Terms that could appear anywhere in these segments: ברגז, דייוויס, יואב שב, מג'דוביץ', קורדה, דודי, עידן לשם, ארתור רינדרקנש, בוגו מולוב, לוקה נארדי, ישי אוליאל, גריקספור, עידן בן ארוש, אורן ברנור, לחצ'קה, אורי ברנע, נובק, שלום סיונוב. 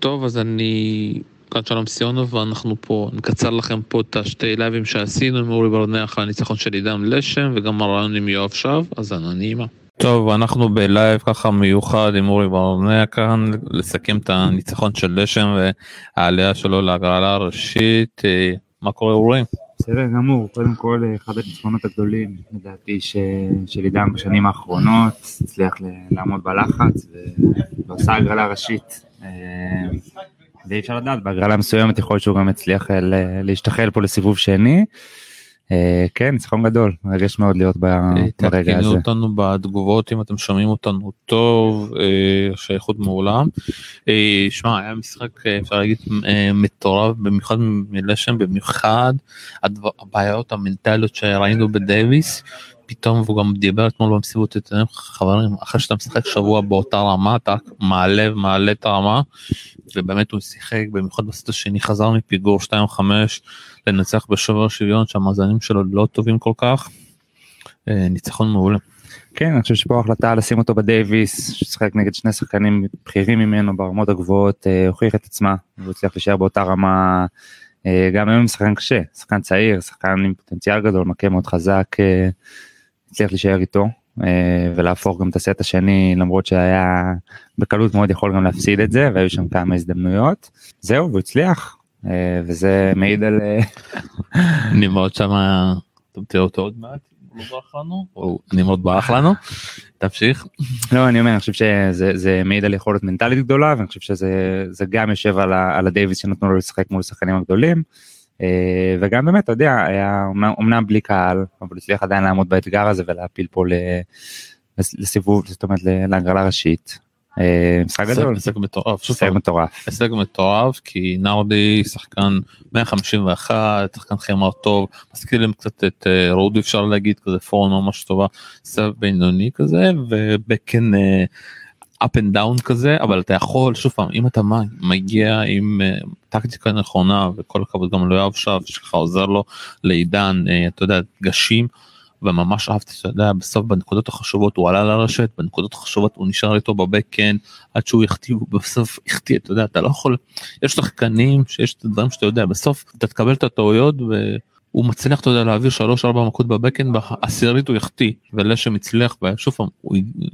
טוב, אז אני כאן שלום סיונוב, ואנחנו פה נקצר לכם פה את השתי לייבים שעשינו עם אורי ברנע אחרי הניצחון של עידן לשם, וגם הרעיון עם יואב שב, אז אני נעימה. טוב, אנחנו בלייב ככה מיוחד עם אורי ברנע כאן, לסכם את הניצחון של לשם והעלייה שלו להגרלה הראשית. מה קורה אורי? בסדר גמור, קודם כל אחד הניצחונות הגדולים לדעתי של עידן בשנים האחרונות, הצליח לעמוד בלחץ ועושה הגרלה ראשית, ואי אפשר לדעת, בהגרלה מסוימת יכול להיות שהוא גם הצליח להשתחל פה לסיבוב שני, כן, ניצחון גדול, מרגש מאוד להיות ברגע הזה. תקינו אותנו בתגובות אם אתם שומעים אותנו טוב, שייכות מעולם. שמע, היה משחק, אפשר להגיד, מטורף, במיוחד מלשם, במיוחד הבעיות המנטליות שראינו בדייוויס, פתאום הוא גם דיבר אתמול במסיבות עיתונאים, חברים, אחרי שאתה משחק שבוע באותה רמה, אתה מעלה את הרמה, ובאמת הוא שיחק, במיוחד בסט השני, חזר מפיגור 2-5, לנצח בשובר שוויון, שהמאזנים שלו לא טובים כל כך, ניצחון מעולה. כן, אני חושב שפה החלטה לשים אותו בדייוויס, ששחק נגד שני שחקנים בכירים ממנו, ברמות הגבוהות, הוכיח את עצמה, והוא הצליח להישאר באותה רמה, גם היום שחקן קשה, שחקן צעיר, שחקן עם פוטנציאל גדול, מכה מאוד חזק, הצליח להישאר איתו, ולהפוך גם את הסט השני, למרות שהיה בקלות מאוד יכול גם להפסיד את זה, והיו שם כמה הזדמנויות, זהו, והצליח, וזה מעיד על... אני מאוד שמה, אתם תראו אותו עוד מעט, הוא לא ברח לנו, או אני מאוד ברח לנו, תמשיך. לא, אני אומר, אני חושב שזה מעיד על יכולת מנטלית גדולה, ואני חושב שזה גם יושב על הדייוויס שנתנו לו לשחק מול השחקנים הגדולים, וגם באמת, אתה יודע, היה אומנם בלי קהל, אבל הצליח עדיין לעמוד באתגר הזה ולהפיל פה לסיבוב, זאת אומרת, להגרלה ראשית. משחק גדול. משחק מטורף, כי נארדי שחקן 151, שחקן חמר טוב, מזכיר להם קצת את רודי, אפשר להגיד, כזה פורום ממש טובה, סב בינוני כזה, ובקן up and down כזה, אבל אתה יכול, שוב פעם, אם אתה מגיע עם טקטיקה נכונה, וכל הכבוד גם לא יואב שב, שלך עוזר לו לעידן, אתה יודע, גשים, וממש אהבתי, אתה יודע, בסוף בנקודות החשובות, הוא עלה לרשת, בנקודות החשובות הוא נשאר איתו בבקן, עד שהוא יחטיא, בסוף יחטיא, אתה יודע, אתה לא יכול, יש שחקנים, שיש דברים שאתה יודע, בסוף אתה תקבל את הטעויות, והוא מצליח, אתה יודע, להעביר 3-4 מכות בבקן, והעשירית הוא יחטיא, ולשם הצליח, ושוב,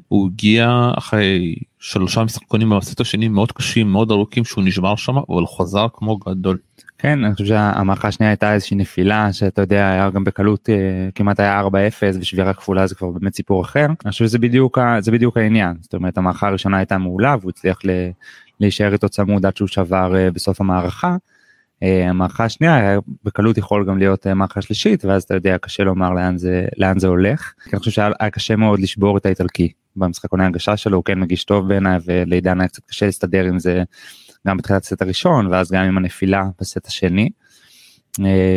הוא הגיע אחרי 3 משחקונים במסט השני, מאוד קשים, מאוד ארוכים, שהוא נשבר שם, אבל חזר כמו גדול. כן, אני חושב שהמערכה השנייה הייתה איזושהי נפילה, שאתה יודע, היה גם בקלות, כמעט היה 4-0, ושבירה כפולה זה כבר באמת סיפור אחר. אני חושב שזה בדיוק העניין, זאת אומרת, המערכה הראשונה הייתה מעולה, והוא הצליח להישאר איתו צמוד עד שהוא שבר בסוף המערכה. המערכה השנייה בקלות יכול גם להיות מערכה שלישית, ואז אתה יודע, קשה לומר לאן זה הולך. אני חושב שהיה קשה מאוד לשבור את האיטלקי במשחקוני ההגשה שלו, הוא כן מגיש טוב בעיניי, ולעידן היה קצת קשה להסתדר עם זה גם בתחילת הסט הראשון, ואז גם עם הנפילה בסט השני,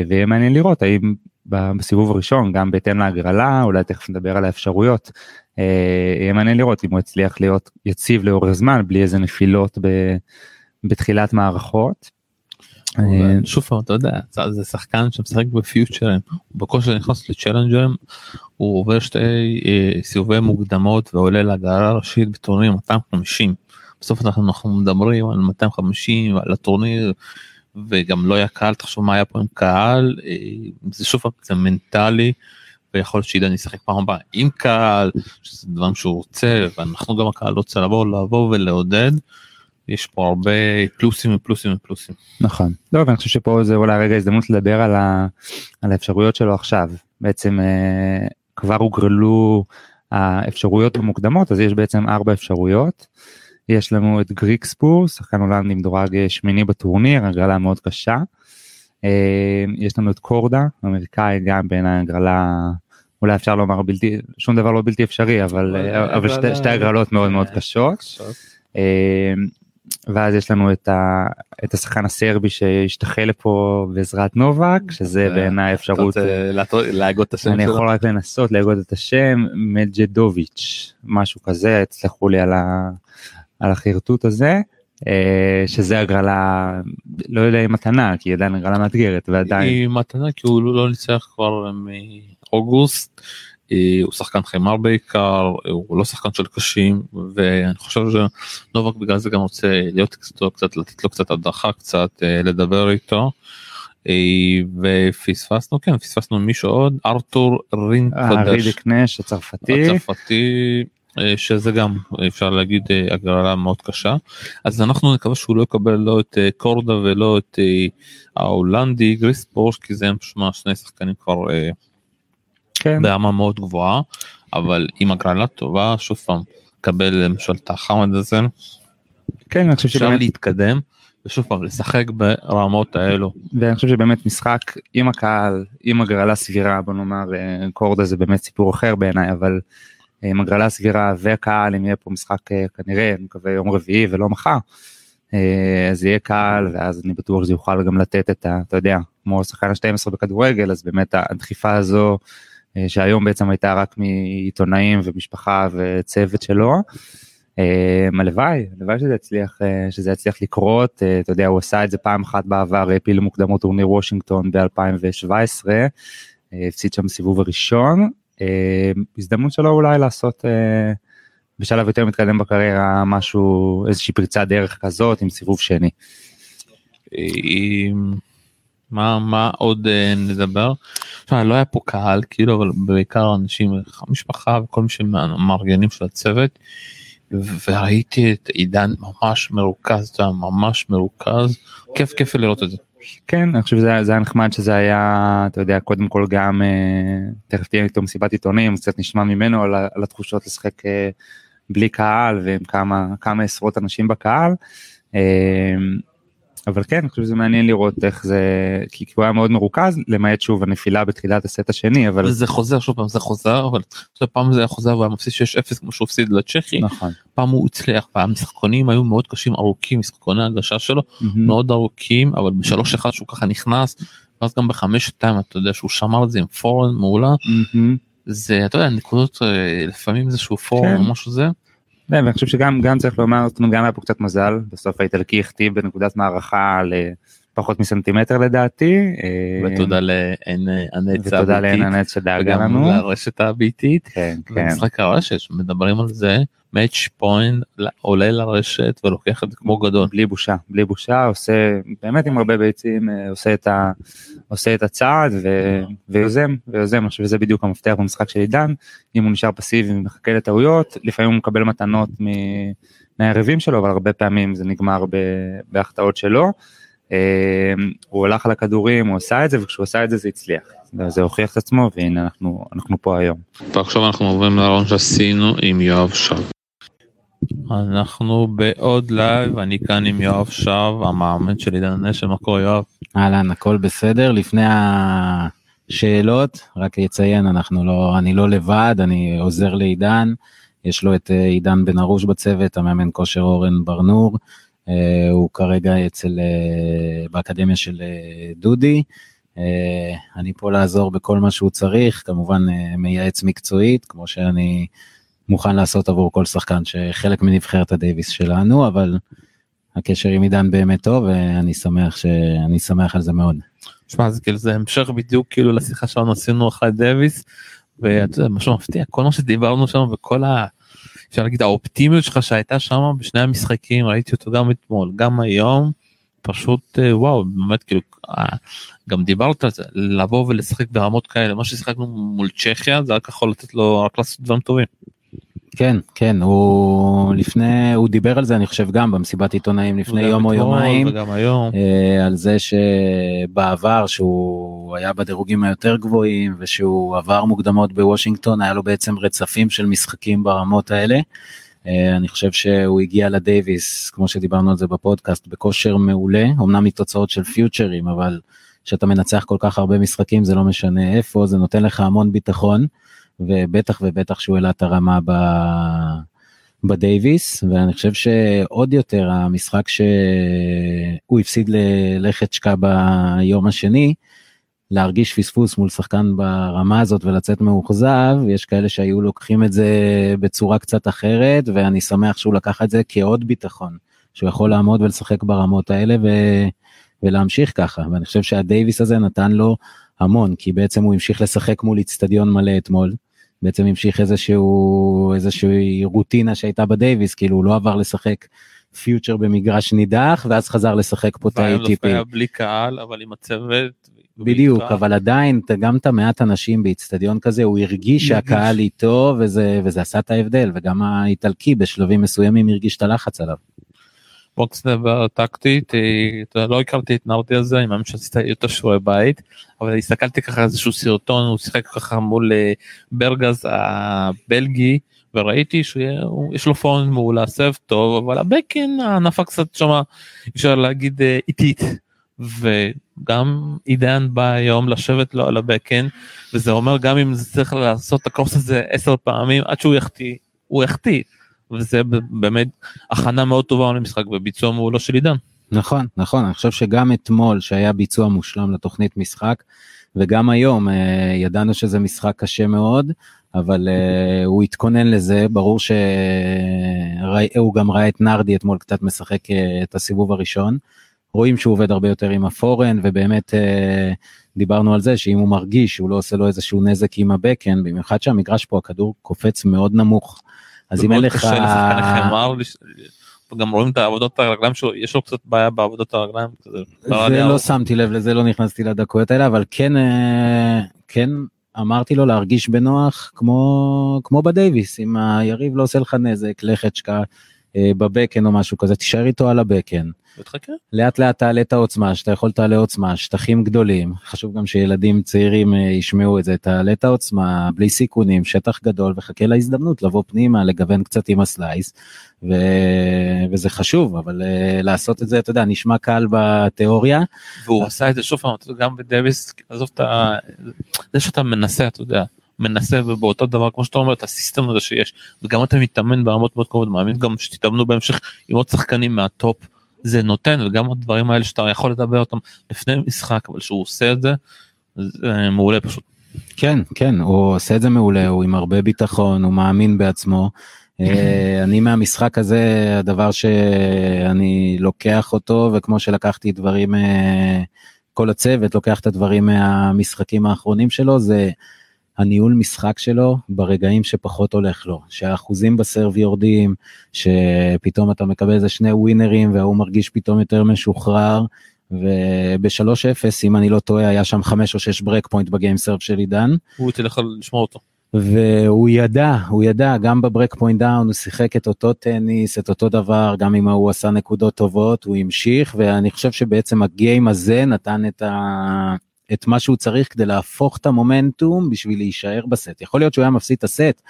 ויהיה מעניין לראות, האם בסיבוב הראשון, גם בהתאם להגרלה, אולי תכף נדבר על האפשרויות, יהיה מעניין לראות אם הוא הצליח להיות יציב לאורך זמן, בלי איזה נפילות בתחילת מערכות. שוב פעם, אתה יודע, זה שחקן שמשחק בפיוטשרים, בקושי נכנס לצ'לנג'רים, הוא עובר שתי סיבובי מוקדמות, ועולה להגרלה ראשית בטורניר 250, בסוף אנחנו מדברים על 250 על הטורניר, וגם לא היה קהל, תחשוב מה היה פה עם קהל, זה שוב זה מנטלי, ויכול להיות שעידן ישחק פעם הבאה עם קהל, שזה דברים שהוא רוצה, ואנחנו גם הקהל רוצה לבוא ולעודד, יש פה הרבה פלוסים ופלוסים ופלוסים. נכון, לא, ואני חושב שפה זה אולי רגע הזדמנות לדבר על האפשרויות שלו עכשיו, בעצם כבר הוגרלו האפשרויות המוקדמות, אז יש בעצם 4 אפשרויות, יש לנו את גריקספור, שחקן הולנד עם דורג 8 בטורניר, הגרלה מאוד קשה. יש לנו את קורדה, אמריקאי, גם בין הגרלה, אולי אפשר לומר, שום דבר לא בלתי אפשרי, אבל שתי הגרלות מאוד מאוד קשות. ואז יש לנו את השחקן הסרבי שהשתחל לפה בעזרת נובק, שזה בעיניי אפשרות... להגות את השם שלו. אני יכול רק לנסות להגות את השם, מג'דוביץ', משהו כזה, הצלחו לי על החרטוט הזה, שזה הגרלה, לא יודע, היא מתנה, כי היא עדיין הגרלה מאתגרת, ועדיין... היא מתנה, כי הוא לא ניצח כבר מאוגוסט, הוא שחקן חמר בעיקר, הוא לא שחקן של קשים, ואני חושב שנובק בגלל זה גם רוצה להיות קצת, לתת לו קצת הדרכה, קצת לדבר איתו, ופספסנו, כן, פספסנו מישהו עוד, ארתור רינדרקנש, הצרפתי, שזה גם אפשר להגיד הגרלה מאוד קשה, אז אנחנו נקווה שהוא לא יקבל לא את קורדה ולא את ההולנדי גריקספור, כי זה משמע שני שחקנים כבר ברמה מאוד גבוהה, אבל עם הגרלה טובה, שוב פעם, קבל למשל את החמד הזה, אפשר להתקדם, ושוב פעם, לשחק ברמות האלו. ואני חושב שבאמת משחק עם הקהל, עם הגרלה סבירה, בוא נאמר, קורדה זה באמת סיפור אחר בעיניי, אבל עם הגרלה סבירה וקהל, אם יהיה פה משחק כנראה, אני מקווה יום רביעי ולא מחר, אז יהיה קהל, ואז אני בטוח שזה יוכל גם לתת את, אתה יודע, כמו שחקן ה-12 בכדורגל, אז באמת הדחיפה הזו, שהיום בעצם הייתה רק מעיתונאים ומשפחה וצוות שלו, הלוואי שזה יצליח לקרות, אתה יודע, הוא עשה את זה פעם אחת בעבר, הפיל מוקדמות טורניר וושינגטון ב-2017, הפסיד שם סיבוב הראשון, הזדמנות שלו אולי לעשות בשלב יותר מתקדם בקריירה משהו, איזושהי פריצה דרך כזאת עם סיבוב שני. מה עוד נדבר? לא היה פה קהל, כאילו, אבל בעיקר אנשים, משפחה וכל מי שמארגנים של הצוות, וראיתי את עידן ממש מרוכז, כיף לראות את זה. כן, אני חושב שזה היה נחמד שזה היה, אתה יודע, קודם כל גם, תכף תהיה איתו מסיבת עיתונים, קצת נשמע ממנו על התחושות לשחק בלי קהל, ועם כמה עשרות אנשים בקהל, אבל כן, אני חושב שזה מעניין לראות איך זה, כי הוא היה מאוד מרוכז, למעט שוב הנפילה בתחילת הסט השני, אבל... זה חוזר, שוב פעם זה חוזר, אבל פעם זה היה חוזר, והוא היה מפסיד 6-0 כמו שהוא הפסיד לצ'כי, נכון. פעם הוא הצליח, והמשחקונים היו מאוד קשים, ארוכים, משחקוני ההגשה שלו, מאוד ארוכים, אבל ב-3-1 שהוא ככה נכנס, ואז גם ב-5-2, אתה יודע, שהוא שמר את זה עם פורן מעולה, זה, אתה יודע, נקודות, לפעמים זה שהוא פורן או משהו זה, ואני חושב שגם צריך לומר, גם היה פה קצת מזל, בסוף האיטלקי הכתיב בנקודת מערכה לפחות מסנטימטר לדעתי. ותודה לעין הנץ שדאגה לנו. וגם לרשת הביתית. במשחק הרשת, מדברים על זה, מאץ' פוינט עולה לרשת ולוקח את זה כמו גדול. בלי בושה, עושה, באמת עם הרבה ביצים, עושה את הצעד ויוזם, אני חושב שזה בדיוק המפתח במשחק של עידן, אם הוא נשאר פסיבי ומחכה לטעויות, לפעמים הוא מקבל מתנות מהערבים שלו, אבל הרבה פעמים זה נגמר בהחטאות שלו, הוא הלך על הכדורים, הוא עושה את זה, וכשהוא עושה את זה זה הצליח. זה הוכיח את עצמו, והנה אנחנו פה היום. ועכשיו אנחנו עוברים לרעיון שעשינו עם יואב שב. אנחנו בעוד לייב, אני כאן עם יואב שב, המאמן של עידן לשם, הכל יואב. אהלן, הכל בסדר, לפני השאלות, רק יציין, אני לא לבד, אני עוזר לעידן, יש לו את עידן בן ארוש בצוות, המאמן כושר אורן ברנור, הוא כרגע באקדמיה של דודי, אני פה לעזור בכל מה שהוא צריך, כמובן מייעץ מקצועית, כמו שאני מוכן לעשות עבור כל שחקן, שחלק מנבחרת הדייוויס שלנו, אבל הקשר עם עידן באמת טוב, ואני שמח על זה מאוד. תשמע, זה המשך בדיוק כאילו לשיחה שלנו, עשינו אחרי דייוויס, ואתה יודע, משהו מפתיע, כל מה שדיברנו שם, וכל אפשר להגיד, האופטימיות שלך שהייתה שם בשני המשחקים, ראיתי אותו גם אתמול, גם היום, פשוט וואו, באמת כאילו, גם דיברת על זה, לבוא ולשחק ברמות כאלה, מה ששיחקנו מול צ'כיה, זה רק יכול לתת לו רק לעשות דברים טובים. כן, הוא דיבר על זה, אני חושב גם במסיבת עיתונאים לפני יום או יומיים, על זה שבעבר שהוא היה בדירוגים היותר גבוהים, ושהוא עבר מוקדמות בוושינגטון, היה לו בעצם רצפים של משחקים ברמות האלה, אני חושב שהוא הגיע לדייוויס, כמו שדיברנו על זה בפודקאסט, בכושר מעולה, אמנם מתוצאות של פיוטשרים, אבל שאתה מנצח כל כך הרבה משחקים, זה לא משנה איפה, זה נותן לך המון ביטחון, ובטח שהוא העלה את הרמה בדייוויס, ואני חושב שעוד יותר המשחק שהוא הפסיד ללחצ'קה ביום השני, להרגיש פספוס מול שחקן ברמה הזאת ולצאת מאוכזב, יש כאלה שהיו לוקחים את זה בצורה קצת אחרת, ואני שמח שהוא לקח את זה כעוד ביטחון, שהוא יכול לעמוד ולשחק ברמות האלה ולהמשיך ככה, ואני חושב שהדייוויס הזה נתן לו המון, כי בעצם הוא המשיך לשחק מול אצטדיון מלא אתמול, בעצם המשיך איזושהי רוטינה שהייתה בדייוויס, כאילו הוא לא עבר לשחק פיוטשר במגרש נידח, ואז חזר לשחק פה את ה-ATP. דווקא היה בלי קהל, אבל עם הצוות. בדיוק, אבל עדיין, גם את המעט אנשים באצטדיון כזה, הוא הרגיש שהקהל איתו, וזה עשה את ההבדל, וגם האיטלקי בשלבים מסוימים הרגיש את הלחץ עליו. בונקס דבר טקטית, לא הכרתי את נארדי הזה, אני מאמין שעשיתי יותר שורי בית, אבל הסתכלתי ככה איזשהו סרטון, הוא שיחק ככה מול ברגז הבלגי, וראיתי שיש לו פון מעולה, סב טוב, אבל הבקן, הענפה קצת שמה, אפשר להגיד איטית, וגם עידן בא היום לשבת לו על הבקן, וזה אומר גם אם זה צריך לעשות את הקרוס הזה 10 פעמים, עד שהוא יחטיא, הוא יחטיא, וזה באמת הכנה מאוד טובה למשחק, וביצוע מעולה של עידן. נכון, נכון, אני חושב שגם אתמול שהיה ביצוע מושלם לתוכנית משחק, וגם היום ידענו שזה משחק קשה מאוד, אבל הוא התכונן לזה, ברור שהוא גם ראה את נארדי אתמול קצת משחק את הסיבוב הראשון, רואים שהוא עובד הרבה יותר עם הפורן, ובאמת דיברנו על זה, שאם הוא מרגיש, הוא לא עושה לו איזשהו נזק עם הבקן, במיוחד שהמגרש פה הכדור קופץ מאוד נמוך, אז אם אין לך... גם רואים את העבודות הרגליים שלו, יש לו קצת בעיה בעבודות הרגליים. זה לא שמתי לב לזה, לא נכנסתי לדקויות האלה, אבל כן אמרתי לו להרגיש בנוח, כמו בדייוויס, אם היריב לא עושה לך נזק, לחצ'קה בבקן או משהו כזה, תישאר איתו על הבקן. לאט לאט תעלה את העוצמה, שאתה יכול תעלה עוצמה, שטחים גדולים, חשוב גם שילדים צעירים ישמעו את זה, תעלה את העוצמה, בלי סיכונים, שטח גדול, וחכה להזדמנות, לבוא פנימה, לגוון קצת עם הסלייס, וזה חשוב, אבל לעשות את זה, אתה יודע, נשמע קל בתיאוריה. והוא עשה את זה שוב, גם בדייוויס, עזוב את ה... זה שאתה מנסה, אתה יודע, מנסה ובאותו דבר, כמו שאתה אומר, את הסיסטם הזה שיש, וגם אתה מתאמן ברמות מאוד קודם, מאמין גם שתתאמנו בהמשך עם עוד שחקנים מהטופ, זה נותן, וגם הדברים האלה שאתה יכול לדבר אותם לפני משחק, אבל שהוא עושה את זה, זה מעולה פשוט. כן, כן, הוא עושה את זה מעולה, הוא עם הרבה ביטחון, הוא מאמין בעצמו, אני מהמשחק הזה, הדבר שאני לוקח אותו, וכמו שלקחתי דברים, כל הצוות לוקח את הדברים מהמשחקים האחרונים שלו, זה הניהול משחק שלו ברגעים שפחות הולך לו, שהאחוזים בסרב יורדים, שפתאום אתה מקבל איזה 2 ווינרים, והוא מרגיש פתאום יותר משוחרר, וב-3-0, אם אני לא טועה, היה שם 5 או 6 ברק פוינט בגיים סרב של עידן. הוא תלך לשמור אותו. והוא ידע, גם בברק פוינט דאון, הוא שיחק את אותו טניס, את אותו דבר, גם אם הוא עשה נקודות טובות, הוא המשיך, ואני חושב שבעצם הגיים הזה נתן את מה שהוא צריך כדי להפוך את המומנטום בשביל להישאר בסט. יכול להיות שהוא היה מפסיד את הסט,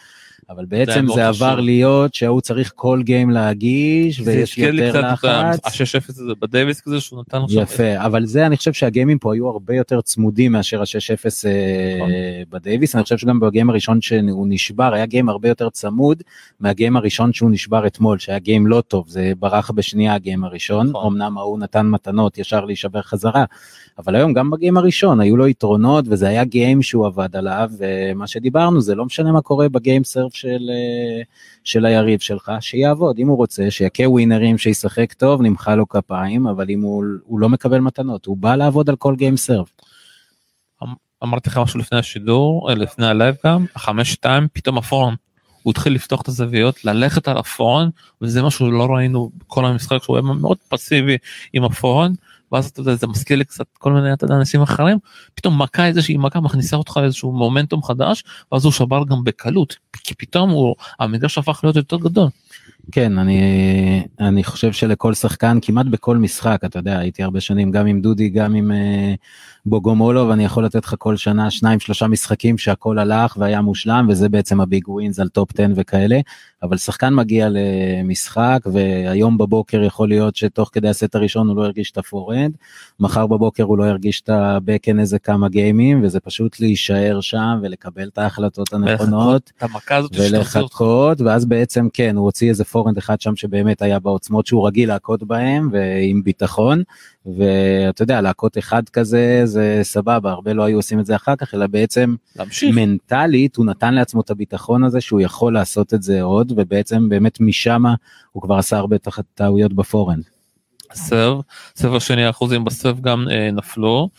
אבל בעצם זה עבר להיות שהוא צריך כל גיים להגיש, ויש יותר לחץ. ה-6-0 הזה בדייוויס כזה שהוא נתן עכשיו. יפה, אבל זה אני חושב שהגיימים פה היו הרבה יותר צמודים מאשר ה-6-0 בדייוויס, אני חושב שגם בגיים הראשון שהוא נשבר, היה גיים הרבה יותר צמוד מהגיים הראשון שהוא נשבר אתמול, שהיה גיים לא טוב, זה ברח בשנייה הגיים הראשון, אמנם הוא נתן מתנות ישר להישבר חזרה, אבל היום גם בגיים הראשון היו לו יתרונות, וזה היה גיים שהוא עבד עליו, ומה שדיברנו, זה לא משנה מה קורה בגיים סרף של היריב שלך, שיעבוד, אם הוא רוצה, שיקה ווינרים, שישחק טוב, נמחא לו כפיים, אבל אם הוא לא מקבל מתנות, הוא בא לעבוד על כל גיים סרף. אמרתי לך משהו לפני השידור, לפני הלייב גם, 5-2, פתאום הפורן, הוא התחיל לפתוח את הזוויות, ללכת על הפורן, וזה משהו לא ראינו בכל המשחק, שהוא היה מאוד פסיבי עם הפורן, ואז אתה יודע, זה מזכיר לי קצת כל מיני אנשים אחרים, פתאום מכה איזושהי מכה, מכניסה אותך לאיזשהו מומנטום חדש, ואז הוא שבר גם בקלות, כי פתאום המגרש הפך להיות יותר גדול. כן, אני חושב שלכל שחקן, כמעט בכל משחק, אתה יודע, הייתי הרבה שנים, גם עם דודי, גם עם בוגו מולוב, אני יכול לתת לך כל שנה 2-3 משחקים, שהכל הלך והיה מושלם, וזה בעצם הביג ווינס על טופ 10 וכאלה, אבל שחקן מגיע למשחק, והיום בבוקר יכול להיות שתוך כדי הסט הראשון הוא לא הרגיש את הפורנד, מחר בבוקר הוא לא הרגיש את הבקן איזה כמה גיימים, וזה פשוט להישאר שם, ולקבל את ההחלטות הנכונות, ולחכות, ואז בעצם כן, הוא הוציא איזה פורנד אחד שם שבאמת היה בעוצמות שהוא רגיל להכות בהם, ועם ביטחון, ואתה יודע, להכות אחד כזה זה סבבה, הרבה לא היו עושים את זה אחר כך, אלא בעצם מנטלית הוא נתן לעצמו את הביטחון הזה שהוא יכול לעשות את זה עוד, ובעצם באמת משם הוא כבר עשה הרבה טעויות בפורן. סרב השני, אחוזים בסרב גם נפלו,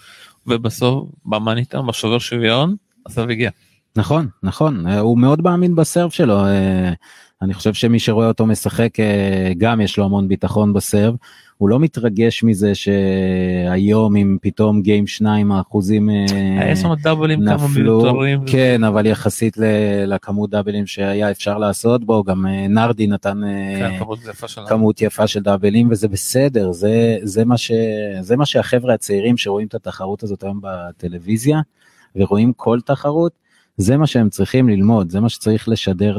ובסוף במניתם, בשובר שוויון, הסרב הגיע. נכון, נכון, הוא מאוד מאמין בסרב שלו, אני חושב שמי שרואה אותו משחק גם יש לו המון ביטחון בסרב, הוא לא מתרגש מזה שהיום אם פתאום גיים 2% נפלו, כן, אבל יחסית לכמות דאבלים שהיה אפשר לעשות בו, גם נארדי נתן כמות יפה של דאבלים, וזה בסדר, זה מה שהחבר'ה הצעירים שרואים את התחרות הזאת היום בטלוויזיה, ורואים כל תחרות, זה מה שהם צריכים ללמוד, זה מה שצריך לשדר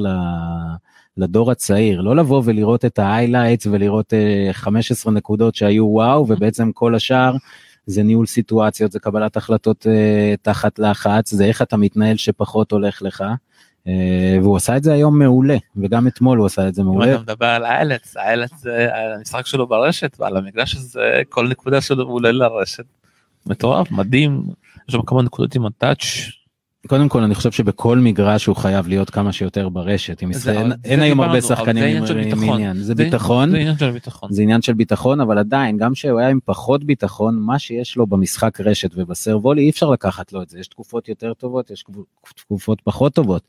לדור הצעיר, לא לבוא ולראות את ה-highlights ולראות 15 נקודות שהיו וואו, ובעצם כל השאר זה ניהול סיטואציות, זה קבלת החלטות תחת לחץ, זה איך אתה מתנהל שפחות הולך לך, והוא עשה את זה היום מעולה, וגם אתמול הוא עשה את זה מעולה. אם אתה מדבר על ה-highlights, המשחק שלו ברשת, ועל המגרש הזה, כל נקודה שלו עולה לרשת, מטורף, מדהים, יש שם כמה נקודות עם הטאץ', קודם כל אני חושב שבכל מגרש הוא חייב להיות כמה שיותר ברשת, אין היום הרבה שחקנים עם עניין, זה ביטחון, זה עניין של ביטחון, אבל עדיין גם שהוא היה עם פחות ביטחון, מה שיש לו במשחק רשת ובסרבולי אי אפשר לקחת לו את זה, יש תקופות יותר טובות, יש תקופות פחות טובות,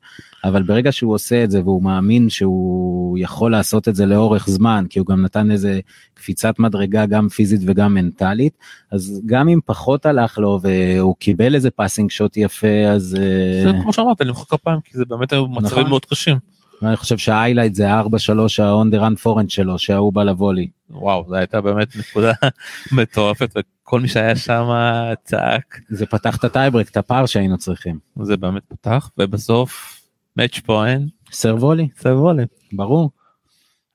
אבל ברגע שהוא עושה את זה והוא מאמין שהוא יכול לעשות את זה לאורך זמן, כי הוא גם נתן איזה קפיצת מדרגה גם פיזית וגם מנטלית, אז גם אם פחות הלך לו והוא קיבל איזה פאסינג שוט יפה, אז זה כמו שאמרת, למחוא כפיים, כי זה באמת מצבים מאוד קשים. אני חושב שההיילייט זה 4-3, האונדרן פורנט שלו, שההוא בא לבולי. וואו, זה הייתה באמת נקודה מטורפת, וכל מי שהיה שם צעק. זה פתח את הטייברק, את הפער שהיינו צריכים. זה באמת פתח, ובסוף, מאץ' פוינט. סרבולי. סרבולי. ברור.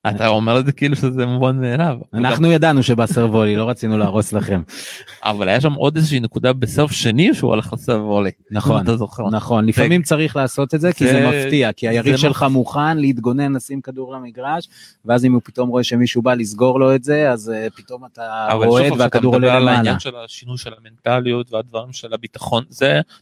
אתה אומר את זה כאילו שזה מובן מאליו. אנחנו ידענו שבסרבולי, לא רצינו להרוס לכם. אבל היה שם עוד איזושהי נקודה בסרב שני שהוא הלך לסרבולי. נכון, נכון. לפעמים צריך לעשות את זה כי זה מפתיע, כי היריב שלך מוכן להתגונן, לשים כדור למגרש, ואז אם הוא פתאום רואה שמישהו בא לסגור לו את זה, אז פתאום אתה רועד והכדור עולה למעלה. אבל העניין של השינוי של המנטליות והדברים של הביטחון,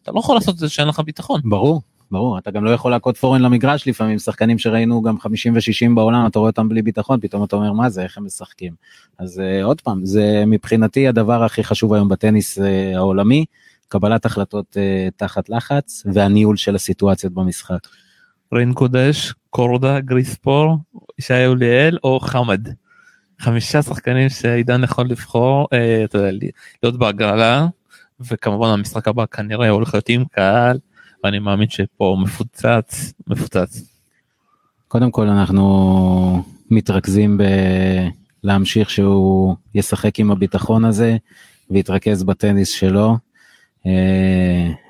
אתה לא יכול לעשות את זה שאין לך ביטחון. ברור. ברור, אתה גם לא יכול להקוד פורן למגרש, לפעמים שחקנים שראינו גם 50 ו-60 בעולם, אתה רואה אותם בלי ביטחון, פתאום אתה אומר מה זה, איך הם משחקים. אז עוד פעם, זה מבחינתי הדבר הכי חשוב היום בטניס העולמי, קבלת החלטות תחת לחץ, והניהול של הסיטואציות במשחק. רין קודש, קורדה, גריקספור, ישי אוליאל או חמד. 5 שחקנים שעידן יכול לבחור, להיות בהגרלה, וכמובן המשחק הבא כנראה הולך להיות עם קהל, ואני מאמין שפה מפוצץ, מפוצץ. קודם כל אנחנו מתרכזים להמשיך שהוא ישחק עם הביטחון הזה, ויתרכז בטניס שלו.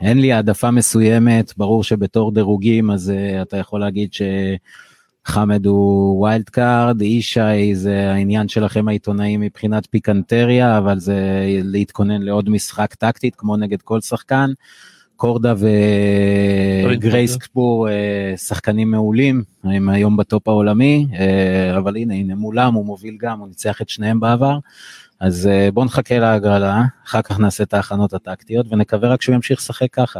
אין לי העדפה מסוימת, ברור שבתור דירוגים, אז אתה יכול להגיד שחמד הוא ווילד קארד, אישי זה העניין שלכם העיתונאים מבחינת פיקנטריה, אבל זה להתכונן לעוד משחק טקטית, כמו נגד כל שחקן, קורדה וגריקספור שחקנים מעולים, הם היום בטופ העולמי, אבל הנה מולם, הוא מוביל גם, הוא ניצח את שניהם בעבר, אז בואו נחכה להגרלה, אחר כך נעשה את ההכנות הטקטיות, ונקווה רק שהוא ימשיך לשחק ככה.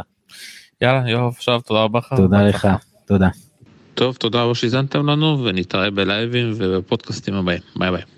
יאללה, יואב שב, תודה רבה לך. תודה לך, תודה. טוב, תודה רבה שהזנתם לנו, ונתראה בלייבים ובפודקאסטים הבאים. ביי ביי.